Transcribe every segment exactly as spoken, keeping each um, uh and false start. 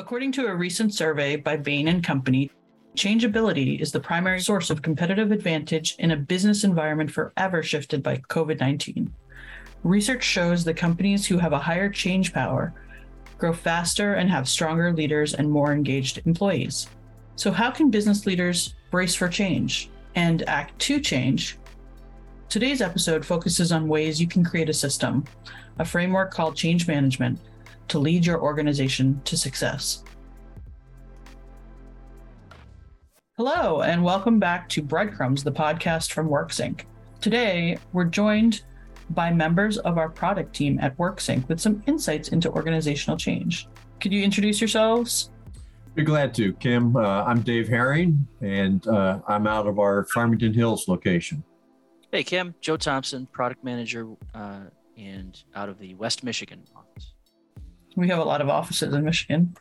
According to a recent survey by Bain and Company, changeability is the primary source of competitive advantage in a business environment forever shifted by COVID nineteen. Research shows the companies who have a higher change power grow faster and have stronger leaders and more engaged employees. So how can business leaders brace for change and act to change? Today's episode focuses on ways you can create a system, a framework called Change Management, to lead your organization to success. Hello, and welcome back to Breadcrumbs, the podcast from WorkSync. Today, we're joined by members of our product team at WorkSync with some insights into organizational change. Could you introduce yourselves? Be glad to, Kim. Uh, I'm Dave Herring, and uh, I'm out of our Farmington Hills location. Hey, Kim. Joe Thompson, product manager, uh, and out of the West Michigan office. We have a lot of offices in Michigan.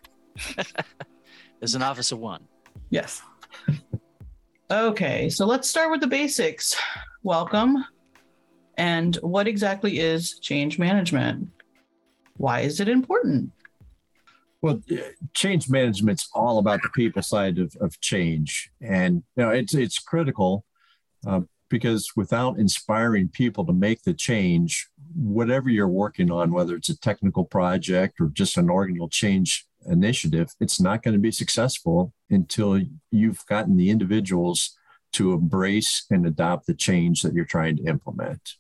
There's an office of one. Yes. Okay, so let's start with the basics. Welcome. And what exactly is change management? Why is it important? Well, change management's all about the people side of, of change. And you know, it's it's critical uh, because without inspiring people to make the change, whatever you're working on, whether it's a technical project or just an organizational change initiative, it's not going to be successful until you've gotten the individuals to embrace and adopt the change that you're trying to implement.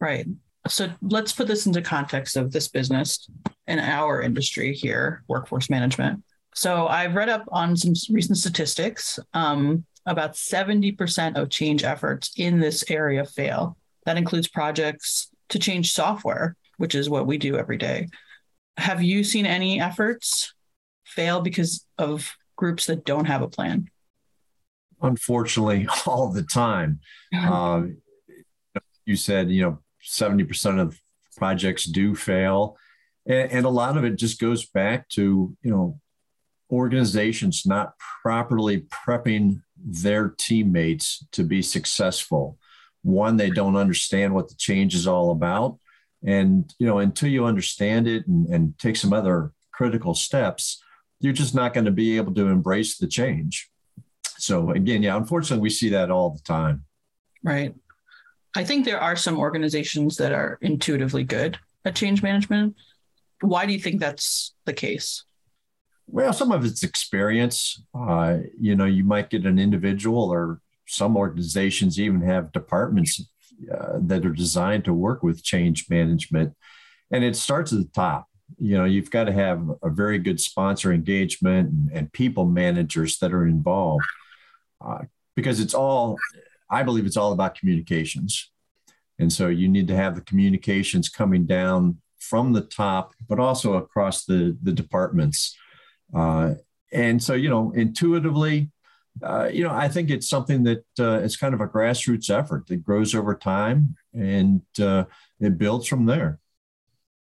Right. So let's put this into context of this business and our industry here, workforce management. So I've read up on some recent statistics. Um, about seventy percent of change efforts in this area fail. That includes projects to change software, which is what we do every day. Have you seen any efforts fail because of groups that don't have a plan? Unfortunately, all the time. Uh, you said, you know, seventy percent of projects do fail. And, and a lot of it just goes back to, you know, organizations not properly prepping their teammates to be successful. One, they don't understand what the change is all about. And, you know, until you understand it and, and take some other critical steps, you're just not going to be able to embrace the change. So again, yeah, unfortunately, we see that all the time. Right. I think there are some organizations that are intuitively good at change management. Why do you think that's the case? Well, some of it's experience. Uh, you know, you might get an individual, or some organizations even have departments Uh, that are designed to work with change management. And it starts at the top. You know, you've got to have a very good sponsor engagement and, and people managers that are involved uh, because it's all, I believe it's all about communications. And so you need to have the communications coming down from the top, but also across the, the departments. Uh, and so, you know, intuitively, Uh, you know, I think it's something that uh, it's kind of a grassroots effort that grows over time and uh, it builds from there.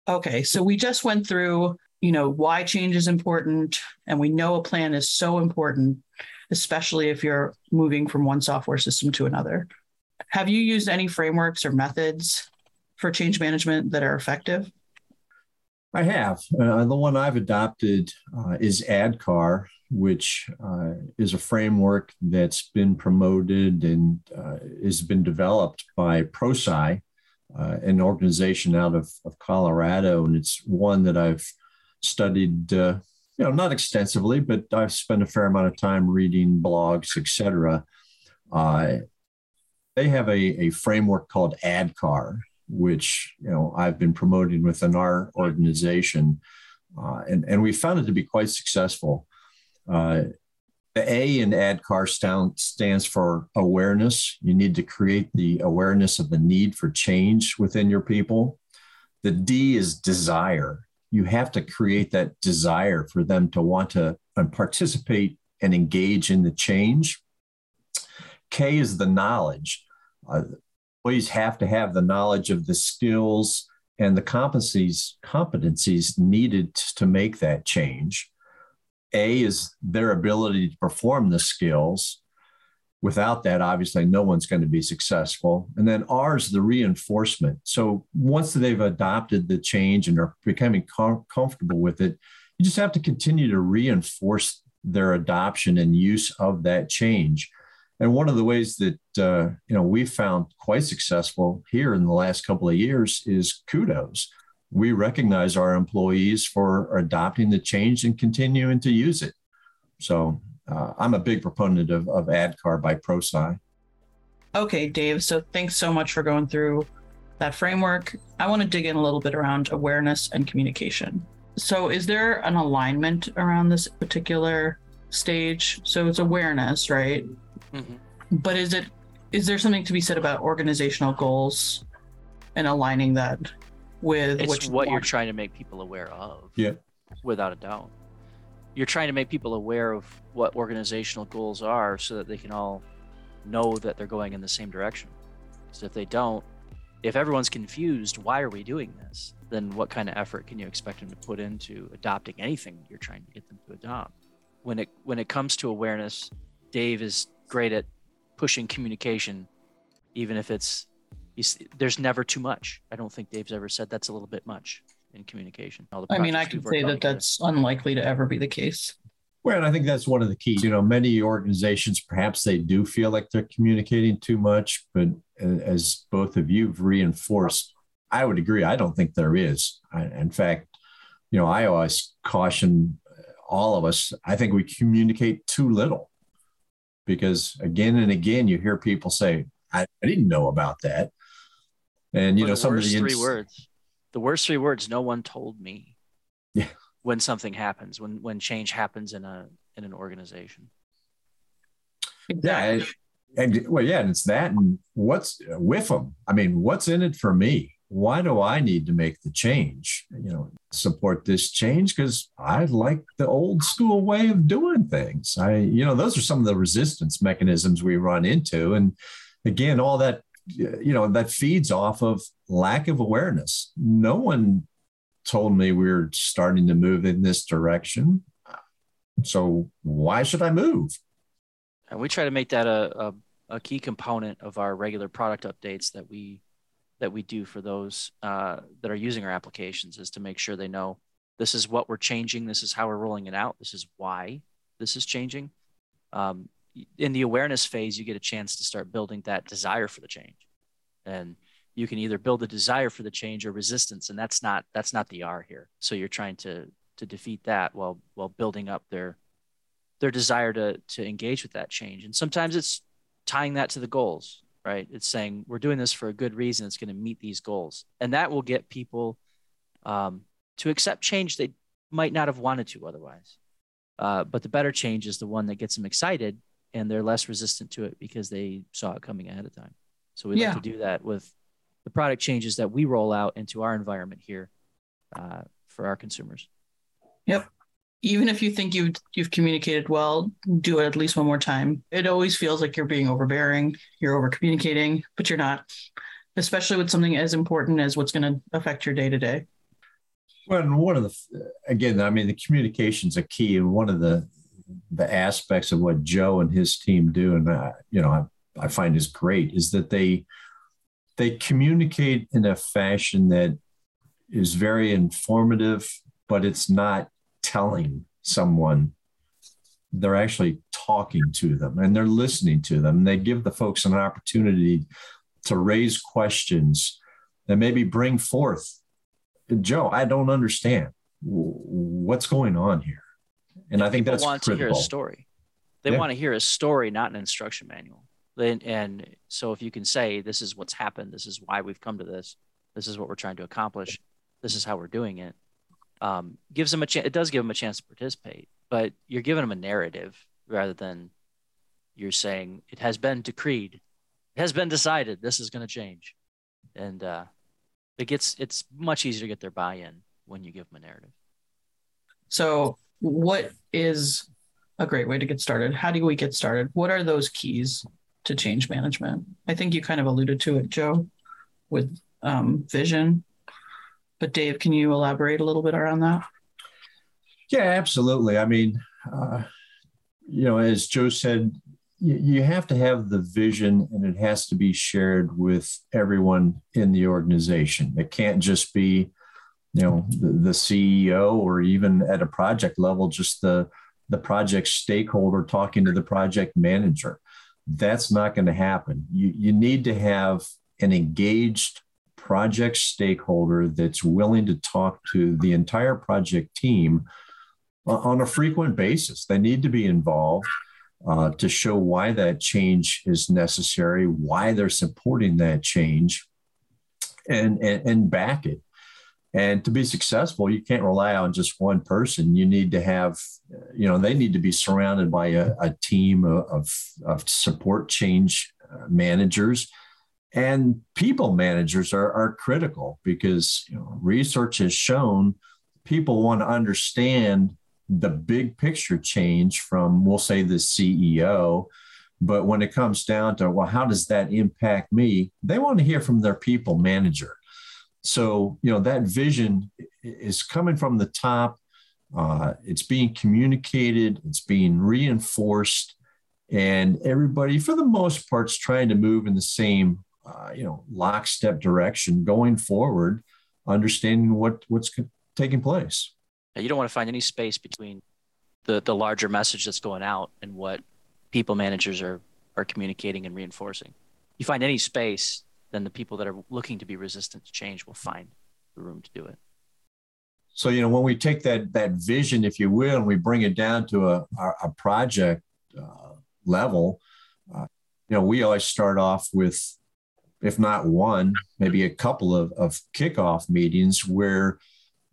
Okay, so we just went through, you know, why change is important, and we know a plan is so important, especially if you're moving from one software system to another. Have you used any frameworks or methods for change management that are effective? I have. Uh, the one I've adopted uh, is ADKAR, which uh, is a framework that's been promoted and uh, has been developed by ProSci, uh, an organization out of, of Colorado. And it's one that I've studied, uh, you know, not extensively, but I've spent a fair amount of time reading blogs, et cetera. Uh, they have a, a framework called ADKAR, which, you know, I've been promoting within our organization. Uh, and, and we found it to be quite successful. Uh, the A in ADKAR stand, stands for awareness. You need to create the awareness of the need for change within your people. The D is desire. You have to create that desire for them to want to participate and engage in the change. K is the knowledge. Uh, employees have to have the knowledge of the skills and the competencies, competencies needed to make that change. A is their ability to perform the skills. Without that, obviously, no one's going to be successful. And then R's the reinforcement. So once they've adopted the change and are becoming com- comfortable with it, you just have to continue to reinforce their adoption and use of that change. And one of the ways that uh, you know we found quite successful here in the last couple of years is kudos. We recognize our employees for adopting the change and continuing to use it. So uh, I'm a big proponent of, of ADKAR by ProSci. Okay, Dave, so thanks so much for going through that framework. I want to dig in a little bit around awareness and communication. So is there an alignment around this particular stage? So it's awareness, right? Mm-hmm. But is it is there something to be said about organizational goals and aligning that with it's what you're trying to make people aware of? Yeah, without a doubt. You're trying to make people aware of what organizational goals are so that they can all know that they're going in the same direction. So if they don't, if everyone's confused, why are we doing this? Then what kind of effort can you expect them to put into adopting anything you're trying to get them to adopt? When it when it comes to awareness, Dave is great at pushing communication, even if it's he's, there's never too much. I don't think Dave's ever said that's a little bit much in communication. All the I mean, I could say that that's unlikely to ever be the case. Well, and I think that's one of the keys. You know, many organizations, perhaps they do feel like they're communicating too much, but as both of you have reinforced, I would agree. I don't think there is. I, in fact, you know, I always caution all of us. I think we communicate too little. Because again and again, you hear people say, I, I didn't know about that. And, you well, know, some of the three words, the worst three words, no one told me. Yeah. When something happens, when, when change happens in a, in an organization. Exactly. Yeah. And, and, well, yeah. And it's that, and what's with them. I mean, what's in it for me? Why do I need to make the change? You know, support this change because I like the old school way of doing things. I, you know, those are some of the resistance mechanisms we run into. And again, all that, you know, that feeds off of lack of awareness. No one told me we were starting to move in this direction. So why should I move? And we try to make that a, a, a key component of our regular product updates that we that we do for those uh, that are using our applications, is to make sure they know this is what we're changing, this is how we're rolling it out, this is why this is changing. Um, in the awareness phase, you get a chance to start building that desire for the change. And you can either build a desire for the change or resistance, and that's not that's not the R here. So you're trying to to defeat that while while building up their their desire to to engage with that change. And sometimes it's tying that to the goals. Right? It's saying we're doing this for a good reason. It's going to meet these goals. And that will get people um, to accept change they might not have wanted to otherwise. Uh, but the better change is the one that gets them excited and they're less resistant to it because they saw it coming ahead of time. So we yeah. like to do that with the product changes that we roll out into our environment here uh, for our consumers. Yep. Even if you think you've, you've communicated well, do it at least one more time. It always feels like you're being overbearing, you're over-communicating, but you're not, especially with something as important as what's going to affect your day-to-day. Well, and one of the, again, I mean, the communication's a key, and one of the the aspects of what Joe and his team do, and I, you know, I, I find is great, is that they they communicate in a fashion that is very informative, but it's not telling someone. They're actually talking to them and they're listening to them. They give the folks an opportunity to raise questions and maybe bring forth, Joe, I don't understand what's going on here. And, and I think that's want critical. To hear a story. They yeah. want to hear a story, not an instruction manual. And, and so if you can say, this is what's happened, this is why we've come to this, this is what we're trying to accomplish, this is how we're doing it. Um, gives them a chance. It does give them a chance to participate, but you're giving them a narrative rather than you're saying it has been decreed, it has been decided, this is going to change, and uh, it gets it's much easier to get their buy-in when you give them a narrative. So, what is a great way to get started? How do we get started? What are those keys to change management? I think you kind of alluded to it, Joe, with um, vision. But Dave, can you elaborate a little bit around that? Yeah, absolutely. I mean, uh, you know, as Joe said, you, you have to have the vision, and it has to be shared with everyone in the organization. It can't just be, you know, the, the C E O, or even at a project level, just the, the project stakeholder talking to the project manager. That's not going to happen. You, you need to have an engaged project stakeholder that's willing to talk to the entire project team on a frequent basis. They need to be involved uh, to show why that change is necessary, why they're supporting that change, and, and, and back it. And to be successful, you can't rely on just one person. You need to have, you know, they need to be surrounded by a, a team of, of support change managers. And people managers are, are critical, because, you know, research has shown people want to understand the big picture change from, we'll say, the C E O. But when it comes down to, well, how does that impact me? They want to hear from their people manager. So, you know, that vision is coming from the top. Uh, it's being communicated. It's being reinforced. And everybody, for the most part, is trying to move in the same, uh, you know, lockstep direction going forward, understanding what, what's taking place. You don't want to find any space between the, the larger message that's going out and what people managers are, are communicating and reinforcing. You find any space, then the people that are looking to be resistant to change will find the room to do it. So, you know, when we take that, that vision, if you will, and we bring it down to a, a project uh, level, uh, you know, we always start off with, if not one, maybe a couple of, of kickoff meetings where,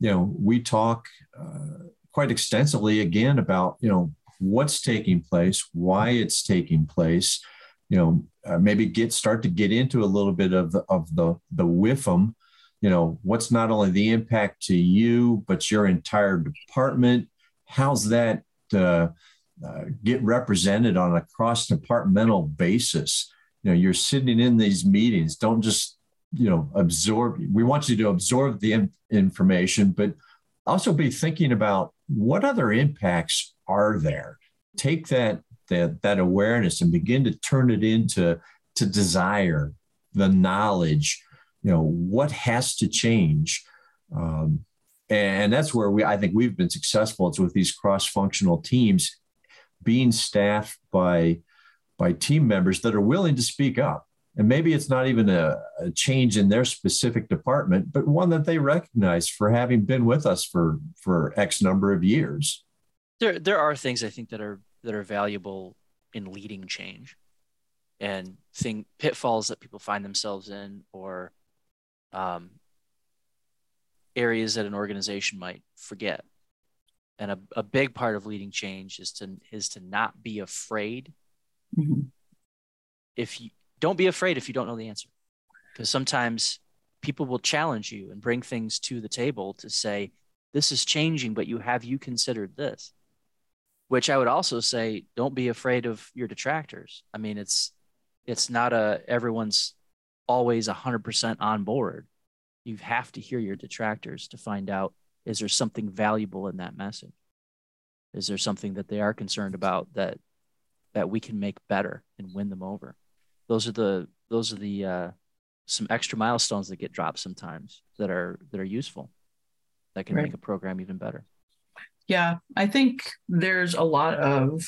you know, we talk uh, quite extensively again about, you know, what's taking place, why it's taking place, you know, uh, maybe get start to get into a little bit of the, of the, the W I F M, you know, what's not only the impact to you, but your entire department. How's that uh, uh, get represented on a cross-departmental basis? You know, you're sitting in these meetings. Don't just, you know, absorb. We want you to absorb the in- information, but also be thinking about what other impacts are there. Take that That, that awareness and begin to turn it into to desire, the knowledge, you know, what has to change. Um, and that's where we, I think we've been successful. It's with these cross-functional teams being staffed by, by team members that are willing to speak up. And maybe it's not even a, a change in their specific department, but one that they recognize for having been with us for, for X number of years. There, there are things I think that are that are valuable in leading change, and thing pitfalls that people find themselves in, or um, areas that an organization might forget. And a, a big part of leading change is to, is to not be afraid. Mm-hmm. If you don't be afraid, if you don't know the answer, because sometimes people will challenge you and bring things to the table to say, this is changing, but you have you considered this? Which I would also say, don't be afraid of your detractors. I mean, it's it's not a everyone's always one hundred percent on board. You have to hear your detractors to find out, is there something valuable in that message? Is there something that they are concerned about that that we can make better and win them over? Those are the those are the uh, some extra milestones that get dropped sometimes that are that are useful, that can right. make a program even better. Yeah, I think there's a lot of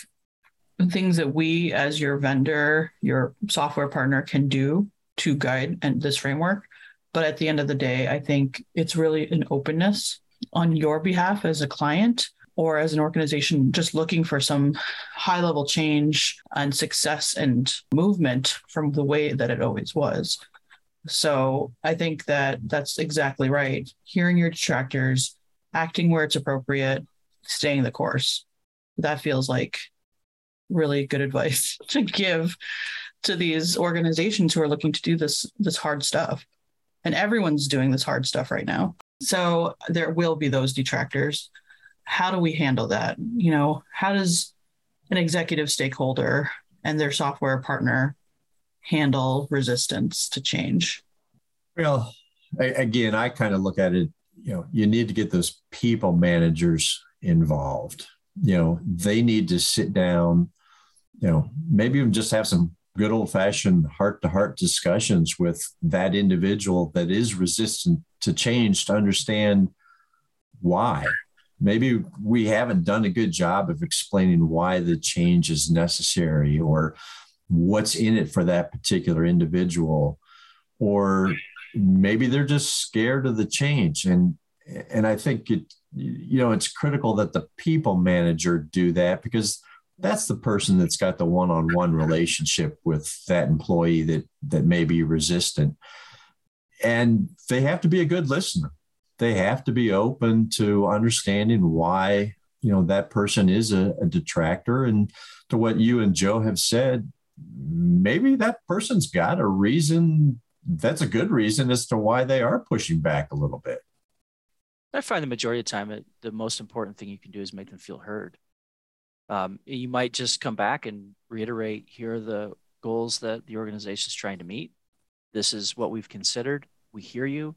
things that we, as your vendor, your software partner, can do to guide and this framework. But at the end of the day, I think it's really an openness on your behalf as a client or as an organization, just looking for some high level change and success and movement from the way that it always was. So I think that that's exactly right. Hearing your detractors, acting where it's appropriate, staying the course. That feels like really good advice to give to these organizations who are looking to do this, this hard stuff. And everyone's doing this hard stuff right now. So there will be those detractors. How do we handle that? You know, how does an executive stakeholder and their software partner handle resistance to change? Well, I, again, I kind of look at it, you know, you need to get those people managers involved. You know, they need to sit down you know, maybe even just have some good old-fashioned heart-to-heart discussions with that individual that is resistant to change to understand why. Maybe we haven't done a good job of explaining why the change is necessary or what's in it for that particular individual. Or maybe they're just scared of the change. And and I think it, you know, it's critical that the people manager do that, because that's the person that's got the one-on-one relationship with that employee that that may be resistant. And they have to be a good listener. They have to be open to understanding why, you know, that person is a, a detractor. And to what you and Joe have said, maybe that person's got a reason, that's a good reason as to why they are pushing back a little bit. I find the majority of the time, it, the most important thing you can do is make them feel heard. Um, you might just come back and reiterate, here are the goals that the organization is trying to meet. This is what we've considered. We hear you.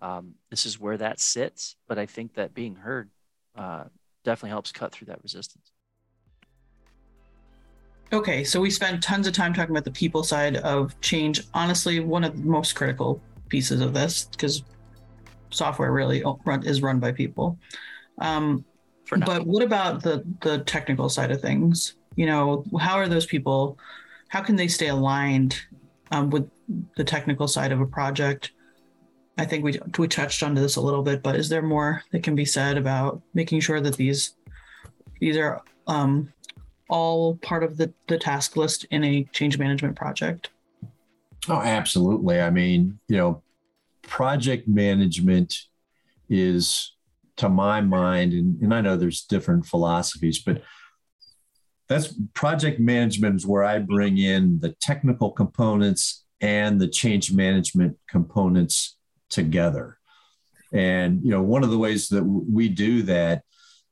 Um, this is where that sits, but I think that being heard uh, definitely helps cut through that resistance. Okay, so we spent tons of time talking about the people side of change. Honestly, one of the most critical pieces of this, because software really is run by people. Um, For now. But what about the the technical side of things? You know, how are those people? How can they stay aligned um, with the technical side of a project? I think we we touched on this a little bit, but is there more that can be said about making sure that these these are um, all part of the, the task list in a change management project? Oh, absolutely. I mean, you know, project management is, to my mind, and, and I know there's different philosophies, but that's project management is where I bring in the technical components and the change management components together. And, you know, one of the ways that we do that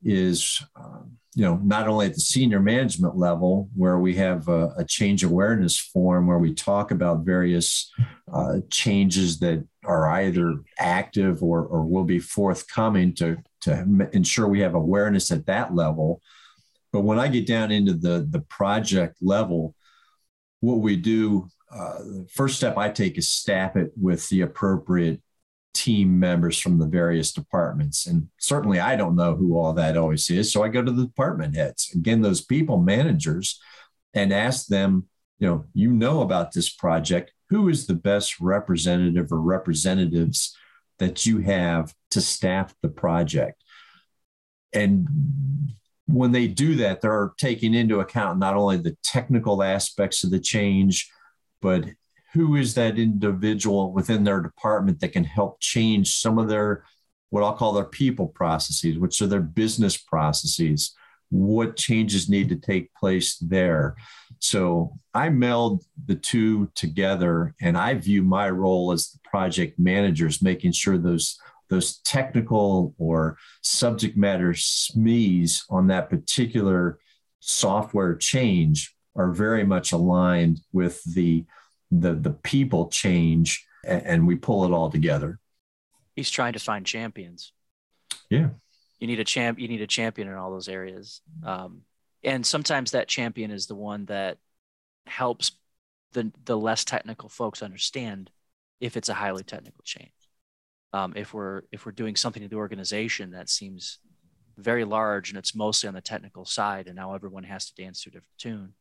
is, um, you know, not only at the senior management level, where we have a, a change awareness forum where we talk about various uh, changes that are either active or, or will be forthcoming to, to ensure we have awareness at that level. But when I get down into the, the project level, what we do, uh, the first step I take is staff it with the appropriate team members from the various departments. And certainly I don't know who all that always is. So I go to the department heads, again, those people managers, and ask them, you know, you know about this project, who is the best representative or representatives that you have to staff the project? And when they do that, they're taking into account not only the technical aspects of the change, but who is that individual within their department that can help change some of their, what I'll call their people processes, which are their business processes, what changes need to take place there. So I meld the two together, and I view my role as the project managers, making sure those, those technical or subject matter S M Es on that particular software change are very much aligned with the the the people change, and we pull it all together. He's trying to find champions. Yeah. You need a champ. You need a champion in all those areas. Um, and sometimes that champion is the one that helps the, the less technical folks understand if it's a highly technical change. Um, if we're, if we're doing something to the organization that seems very large and it's mostly on the technical side, and now everyone has to dance to a different tune,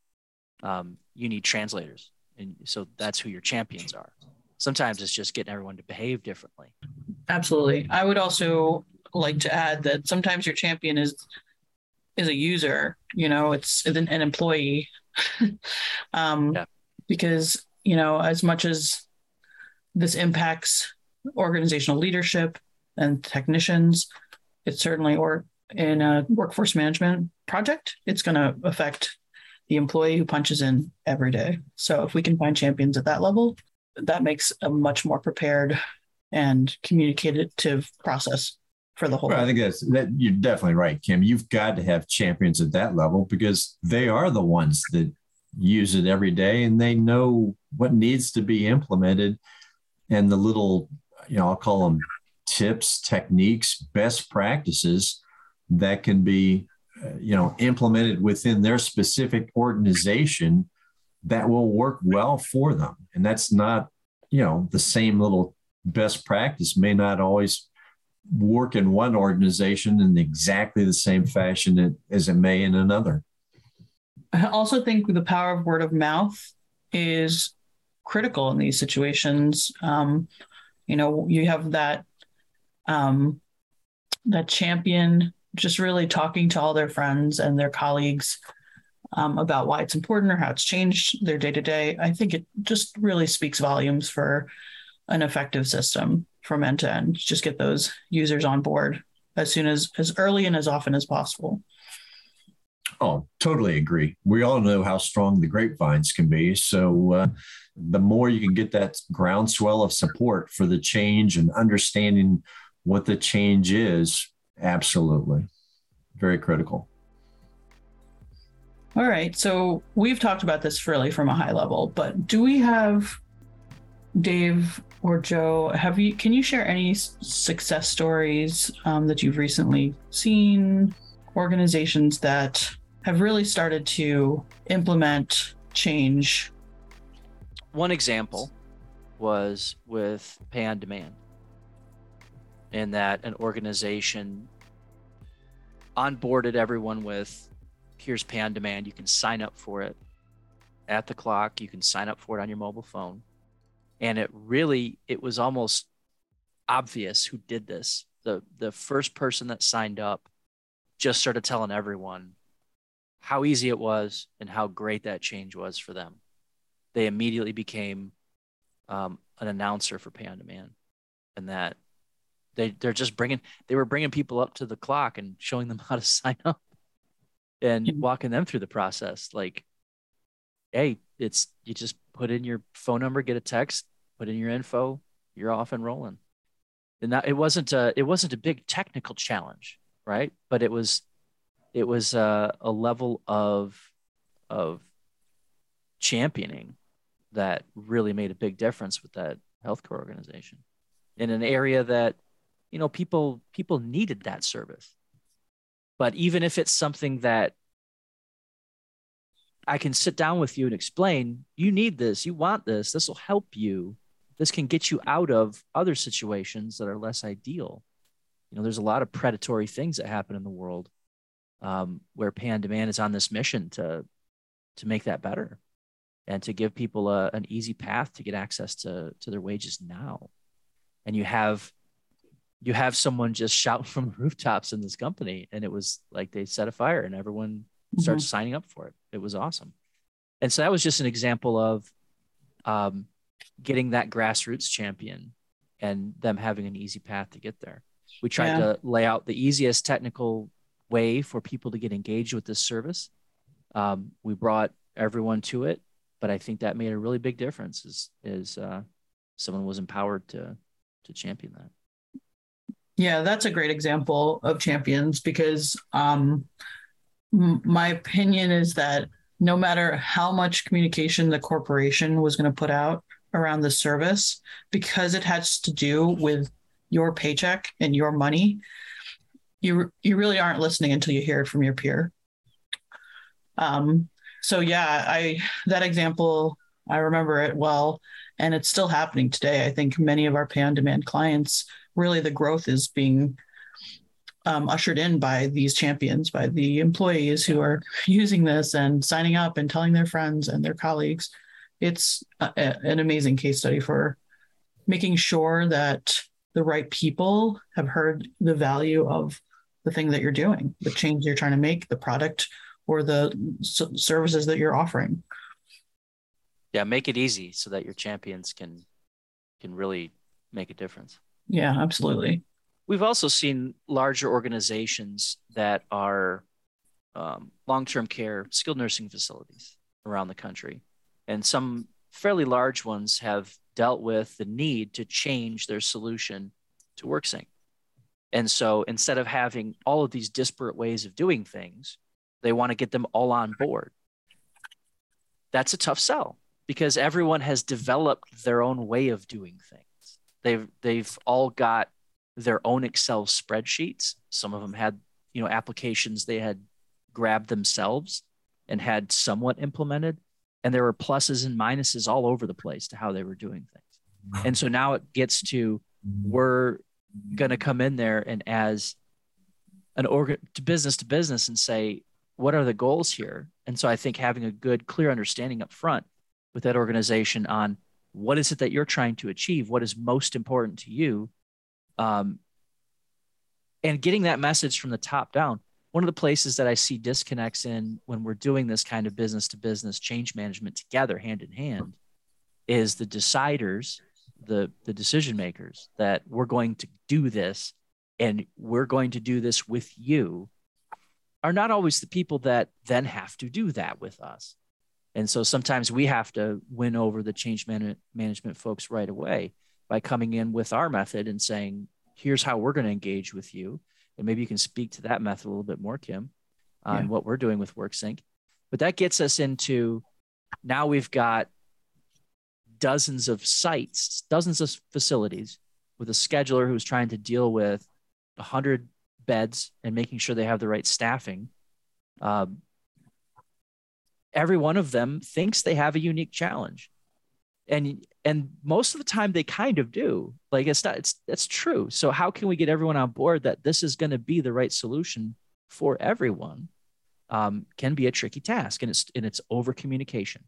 um, you need translators. And so that's who your champions are. Sometimes it's just getting everyone to behave differently. Absolutely. I would also like to add that sometimes your champion is is a user, you know, it's an, an employee. um, yeah. Because, you know, as much as this impacts organizational leadership and technicians, it's certainly, or in a workforce management project, it's going to affect the employee who punches in every day. So if we can find champions at that level, that makes a much more prepared and communicative process for the whole. Well, I think that's, that you're definitely right, Kim. You've got to have champions at that level because they are the ones that use it every day, and they know what needs to be implemented. And the little, you know, I'll call them tips, techniques, best practices that can be, uh, you know, implemented within their specific organization that will work well for them. And that's not, you know, the same little best practice may not always work in one organization in exactly the same fashion as it may in another. I also think the power of word of mouth is critical in these situations. Um, you know, you have that um, that champion just really talking to all their friends and their colleagues um, about why it's important or how it's changed their day-to-day. I think it just really speaks volumes for an effective system from end to end. Just get those users on board as soon as, as early and as often as possible. Oh, totally agree. We all know how strong the grapevines can be. So uh, the more you can get that groundswell of support for the change and understanding what the change is, absolutely. Very critical. All right. So we've talked about this really from a high level, but do we have, Dave or Joe, have you, can you share any success stories um, that you've recently seen, organizations that have really started to implement change? One example was with pay on demand, in that an organization onboarded everyone with, here's pay on demand, you can sign up for it at the clock, you can sign up for it on your mobile phone. And it really, it was almost obvious who did this. The the first person that signed up just started telling everyone how easy it was and how great that change was for them. They immediately became um, an announcer for pay on demand, and that they they're just bringing they were bringing people up to the clock and showing them how to sign up and walking them through the process. Like, hey, it's you just put in your phone number, get a text, put in your info, you're off and rolling. And that, it wasn't a it wasn't a big technical challenge, right? But it was it was a, a level of of championing that really made a big difference with that healthcare organization in an area that, you know, people people needed that service. But even if it's something that I can sit down with you and explain, you need this, you want this, this will help you, this can get you out of other situations that are less ideal. You know, there's a lot of predatory things that happen in the world um, where pay on demand is on this mission to to make that better and to give people a, an easy path to get access to to their wages now. And you have you have someone just shouting from the rooftops in this company, and it was like they set a fire and everyone starts mm-hmm. signing up for it. It was awesome. And so that was just an example of um, getting that grassroots champion and them having an easy path to get there. We tried yeah. to lay out the easiest technical way for people to get engaged with this service. Um, we brought everyone to it, but I think that made a really big difference is, is uh, someone was empowered to, to champion that. Yeah, that's a great example of champions because um, my opinion is that no matter how much communication the corporation was going to put out around the service, because it has to do with your paycheck and your money, you you really aren't listening until you hear it from your peer. Um, so yeah, I that example, I remember it well, and it's still happening today. I think many of our pay-on-demand clients, really the growth is being um, ushered in by these champions, by the employees who are using this and signing up and telling their friends and their colleagues. It's a, a, an amazing case study for making sure that the right people have heard the value of the thing that you're doing, the change you're trying to make, the product or the services that you're offering. Yeah, make it easy so that your champions can can really make a difference. Yeah, absolutely. We've also seen larger organizations that are um, long-term care, skilled nursing facilities around the country. And some fairly large ones have dealt with the need to change their solution to WorkSync. And so instead of having all of these disparate ways of doing things, they want to get them all on board. That's a tough sell because everyone has developed their own way of doing things. They've they've all got their own Excel spreadsheets. Some of them had, you know, applications they had grabbed themselves and had somewhat implemented. And there were pluses and minuses all over the place to how they were doing things. And so now it gets to, we're going to come in there and as an organ to business to business and say, what are the goals here? And so I think having a good, clear understanding up front with that organization on what is it that you're trying to achieve? What is most important to you? Um, and getting that message from the top down. One of the places that I see disconnects in when we're doing this kind of business to business change management together, hand in hand, is the deciders, the, the decision makers, that we're going to do this and we're going to do this with you, are not always the people that then have to do that with us. And so sometimes we have to win over the change man- management folks right away by coming in with our method and saying, here's how we're going to engage with you. And maybe you can speak to that method a little bit more, Kim, on yeah. what we're doing with WorkSync. But that gets us into, now we've got dozens of sites, dozens of facilities with a scheduler who's trying to deal with one hundred beds and making sure they have the right staffing. Um, every one of them thinks they have a unique challenge. And and most of the time they kind of do. Like it's not, it's that's true. So how can we get everyone on board that this is going to be the right solution for everyone? Um, can be a tricky task, and it's and it's over communication.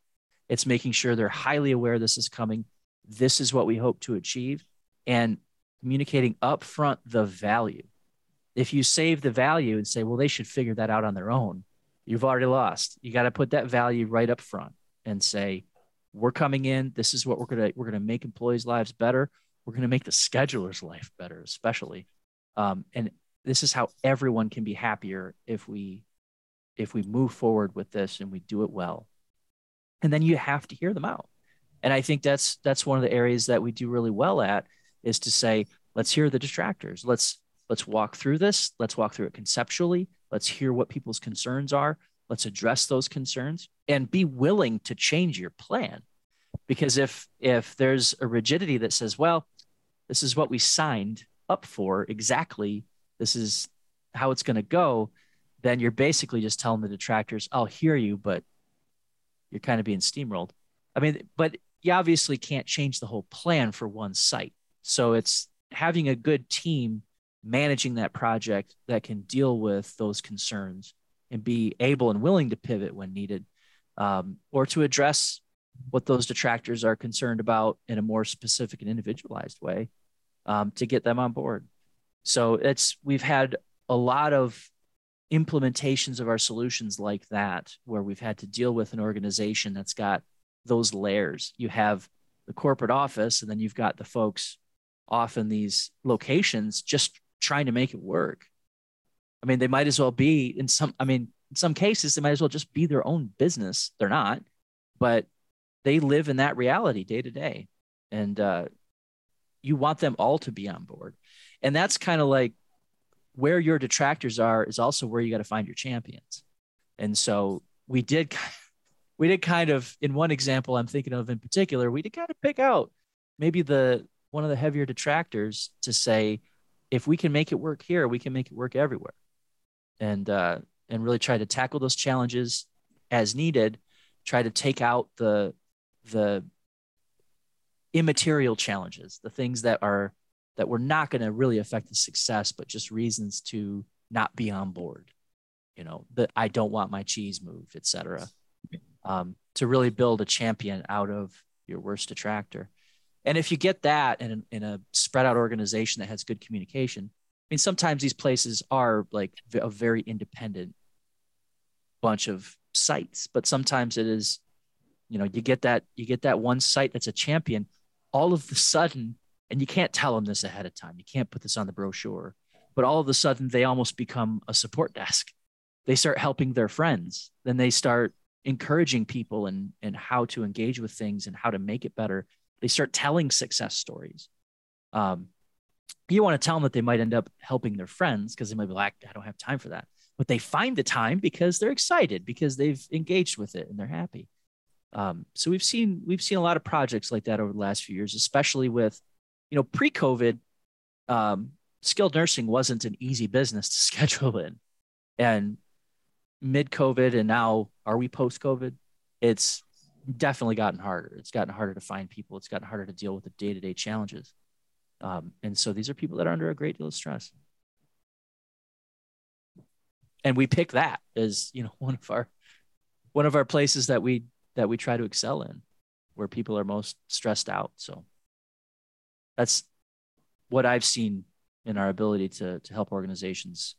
It's making sure they're highly aware this is coming. This is what we hope to achieve, and communicating upfront the value. If you save the value and say, well, they should figure that out on their own, you've already lost. You got to put that value right up front and say, we're coming in. This is what we're going to, we're going to make employees' lives better. We're going to make the scheduler's life better, especially. Um, and this is how everyone can be happier if we, if we move forward with this and we do it well. And then you have to hear them out. And I think that's, that's one of the areas that we do really well at, is to say, let's hear the distractors. Let's, let's walk through this. Let's walk through it conceptually. Let's hear what people's concerns are. Let's address those concerns and be willing to change your plan. Because if if there's a rigidity that says, well, this is what we signed up for exactly, this is how it's going to go, then you're basically just telling the detractors, I'll hear you, but you're kind of being steamrolled. I mean, but you obviously can't change the whole plan for one site. So it's having a good team managing that project that can deal with those concerns and be able and willing to pivot when needed, um, or to address what those detractors are concerned about in a more specific and individualized way, um, to get them on board. So it's, we've had a lot of implementations of our solutions like that, where we've had to deal with an organization that's got those layers. You have the corporate office, and then you've got the folks off in these locations just trying to make it work. I mean, they might as well be in some, I mean, in some cases, they might as well just be their own business. They're not, but they live in that reality day to day. And uh, you want them all to be on board. And that's kind of like where your detractors are is also where you got to find your champions. And so we did, we did kind of, in one example I'm thinking of in particular, we did kind of pick out maybe the, one of the heavier detractors to say, if we can make it work here, we can make it work everywhere. And uh, and really try to tackle those challenges as needed, try to take out the, the immaterial challenges, the things that are that we're not going to really affect the success, but just reasons to not be on board, you know, that I don't want my cheese moved, et cetera, um, to really build a champion out of your worst detractor. And if you get that in, in a spread out organization that has good communication, I mean, sometimes these places are like a very independent bunch of sites, but sometimes it is, you know, you get that, you get that one site that's a champion all of a sudden, and you can't tell them this ahead of time. You can't put this on the brochure, but all of a sudden they almost become a support desk. They start helping their friends. Then they start encouraging people and, and how to engage with things and how to make it better. They start telling success stories. Um, you want to tell them that they might end up helping their friends because they might be like, I don't have time for that. But they find the time because they're excited, because they've engaged with it and they're happy. Um, so we've seen we've seen a lot of projects like that over the last few years, especially with, you know, pre-COVID, um, skilled nursing wasn't an easy business to schedule in. And mid-COVID and now are we post-COVID? It's definitely gotten harder. It's gotten harder to find people. It's gotten harder to deal with the day-to-day challenges. Um, and so these are people that are under a great deal of stress. And we pick that as, you know, one of our, one of our places that we, that we try to excel in, where people are most stressed out. So that's what I've seen in our ability to, to help organizations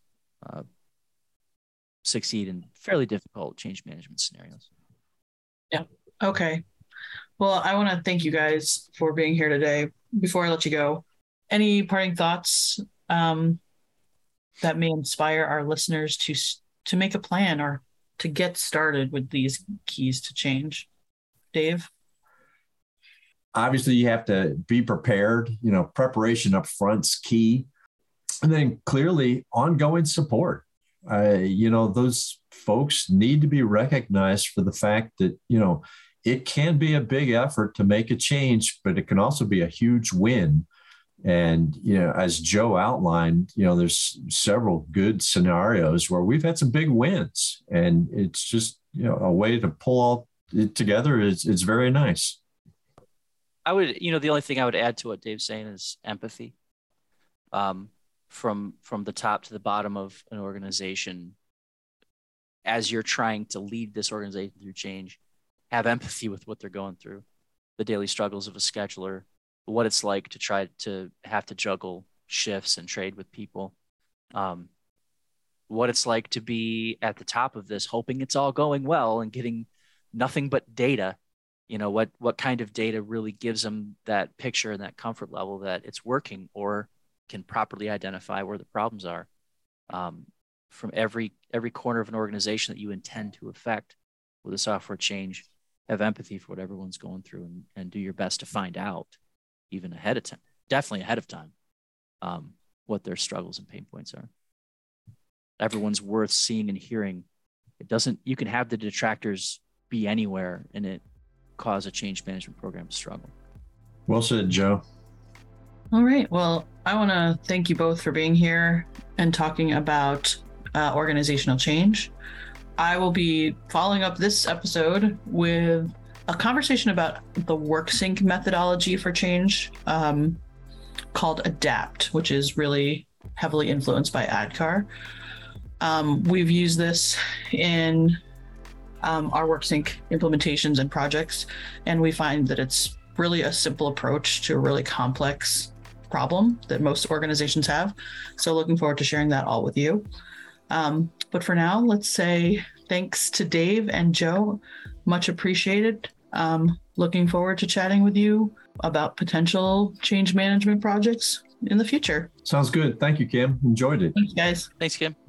uh, succeed in fairly difficult change management scenarios. Yeah. Okay. Well, I want to thank you guys for being here today. Before I let you go, any parting thoughts um, that may inspire our listeners to to make a plan or to get started with these keys to change? Dave? Obviously, you have to be prepared. You know, preparation up front's key. And then clearly, ongoing support. Uh, you know, those folks need to be recognized for the fact that, you know, it can be a big effort to make a change, but it can also be a huge win. And, you know, as Joe outlined, you know, there's several good scenarios where we've had some big wins, and it's just, you know, a way to pull all it together is, it's very nice. I would, you know, the only thing I would add to what Dave's saying is empathy. Um, from, from the top to the bottom of an organization, as you're trying to lead this organization through change, have empathy with what they're going through, the daily struggles of a scheduler, what it's like to try to have to juggle shifts and trade with people, um, what it's like to be at the top of this, hoping it's all going well and getting nothing but data. You know, what, what kind of data really gives them that picture and that comfort level that it's working or can properly identify where the problems are, um, from every, every corner of an organization that you intend to affect with a software change. Have empathy for what everyone's going through, and, and do your best to find out, even ahead of time, definitely ahead of time, um, what their struggles and pain points are. Everyone's worth seeing and hearing. It doesn't, you can have the detractors be anywhere and it cause a change management program to struggle. Well said, Joe. All right. Well, I want to thank you both for being here and talking about uh, organizational change. I will be following up this episode with a conversation about the WorkSync methodology for change, um, called ADAPT, which is really heavily influenced by ADKAR. Um, we've used this in um, our WorkSync implementations and projects, and we find that it's really a simple approach to a really complex problem that most organizations have. So looking forward to sharing that all with you. Um, but for now, let's say thanks to Dave and Joe, much appreciated. Um, looking forward to chatting with you about potential change management projects in the future. Sounds good. Thank you, Kim. Enjoyed it. Thanks, guys. Thanks, Kim.